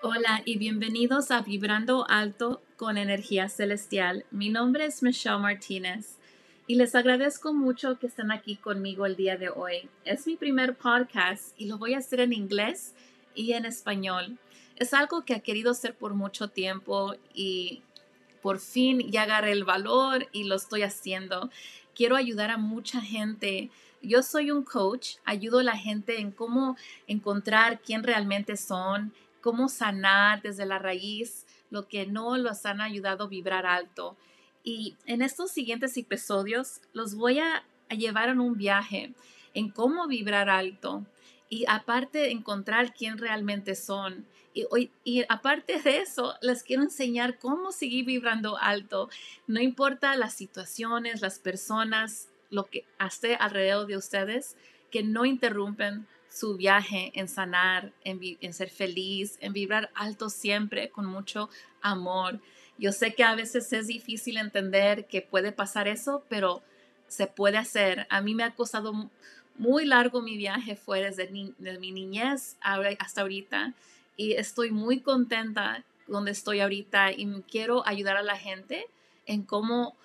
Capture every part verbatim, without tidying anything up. Hola y bienvenidos a Vibrando Alto con Energía Celestial. Mi nombre es Michelle Martinez y les agradezco mucho que estén aquí conmigo el día de hoy. Es mi primer podcast y lo voy a hacer en inglés y en español. Es algo que he querido hacer por mucho tiempo y por fin ya agarré el valor y lo estoy haciendo. Quiero ayudar a mucha gente. Yo soy un coach, ayudo a la gente en cómo encontrar quién realmente son, cómo sanar desde la raíz lo que no los han ayudado a vibrar alto. Y en estos siguientes episodios los voy a, a llevar en un viaje en cómo vibrar alto y aparte encontrar quién realmente son. Y, y aparte de eso, les quiero enseñar cómo seguir vibrando alto. No importa las situaciones, las personas, lo que esté alrededor de ustedes, que no interrumpen su viaje en sanar, en, en ser feliz, en vibrar alto siempre con mucho amor. Yo sé que a veces es difícil entender que puede pasar eso, pero se puede hacer. A mí me ha costado muy largo mi viaje, fue desde ni, de mi niñez hasta ahorita y estoy muy contenta donde estoy ahorita y quiero ayudar a la gente en cómo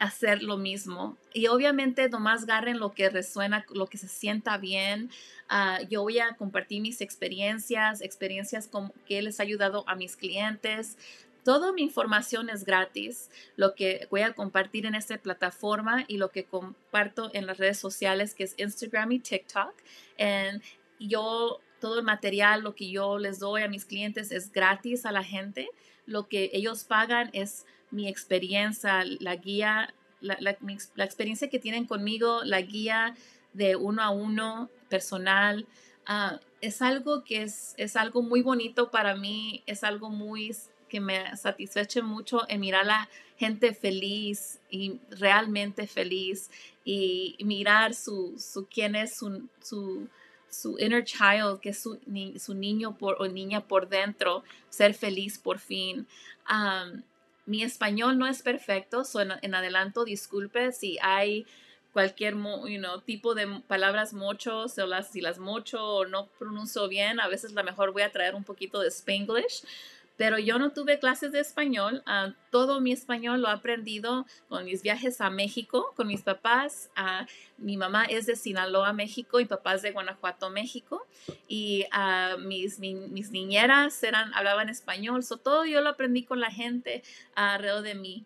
hacer lo mismo. Y obviamente nomás agarren lo que resuena, lo que se sienta bien. Uh, yo voy a compartir mis experiencias, experiencias con, que les ha ayudado a mis clientes. Toda mi información es gratis. Lo que voy a compartir en esta plataforma y lo que comparto en las redes sociales, que es Instagram y TikTok. And yo, todo el material, lo que yo les doy a mis clientes es gratis a la gente. Lo que ellos pagan es mi experiencia, la guía, la, la, la experiencia que tienen conmigo, la guía de uno a uno, personal. Uh, es algo que es, es algo muy bonito para mí, es algo muy que me satisface mucho en mirar a la gente feliz y realmente feliz y mirar su, su quién es su, su, su inner child, que es su, ni, su niño por, o niña por dentro, ser feliz por fin. Um, Mi español no es perfecto, so en, en adelanto disculpe si hay cualquier you know, tipo de palabras mochos, o las, si las mocho o no pronuncio bien, a veces la mejor voy a traer un poquito de Spanglish, pero yo no tuve clases de español, uh, todo mi español lo he aprendido con mis viajes a México, con mis papás. Uh, mi mamá es de Sinaloa, México, y papá es de Guanajuato, México, y uh, mis, mi, mis niñeras eran, hablaban español, so todo yo lo aprendí con la gente uh, alrededor de mí.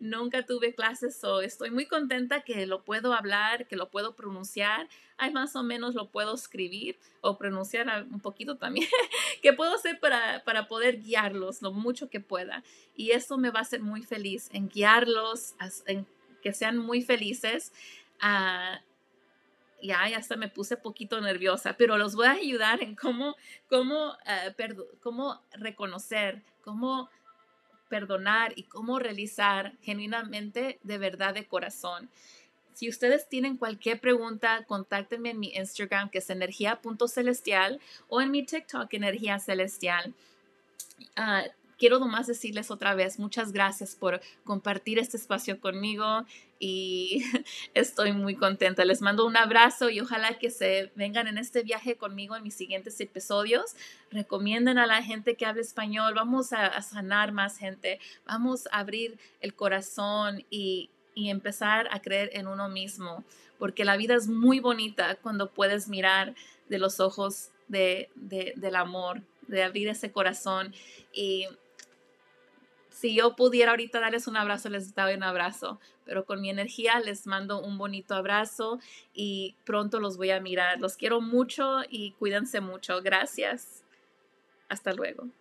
Nunca tuve clases, so estoy muy contenta que lo puedo hablar, que lo puedo pronunciar, ay, más o menos lo puedo escribir o pronunciar un poquito también, que puedo hacer para, para poder guiarlos lo mucho que pueda. Y eso me va a hacer muy feliz, en guiarlos, en que sean muy felices. Uh, ya, ya hasta me puse poquito nerviosa, pero los voy a ayudar en cómo, cómo, uh, perdo, cómo reconocer, cómo perdonar y cómo realizar genuinamente, de verdad, de corazón. Si ustedes tienen cualquier pregunta, contáctenme en mi Instagram, que es energía punto celestial, o en mi TikTok, Energía Celestial. Uh, quiero nomás decirles otra vez, muchas gracias por compartir este espacio conmigo y estoy muy contenta. Les mando un abrazo y ojalá que se vengan en este viaje conmigo en mis siguientes episodios. Recomienden a la gente que hable español. Vamos a, a sanar más gente. Vamos a abrir el corazón y y empezar a creer en uno mismo, porque la vida es muy bonita cuando puedes mirar de los ojos de, de, del amor, de abrir ese corazón. Y si yo pudiera ahorita darles un abrazo, les doy un abrazo, pero con mi energía les mando un bonito abrazo y pronto los voy a mirar. Los quiero mucho y cuídense mucho. Gracias. Hasta luego.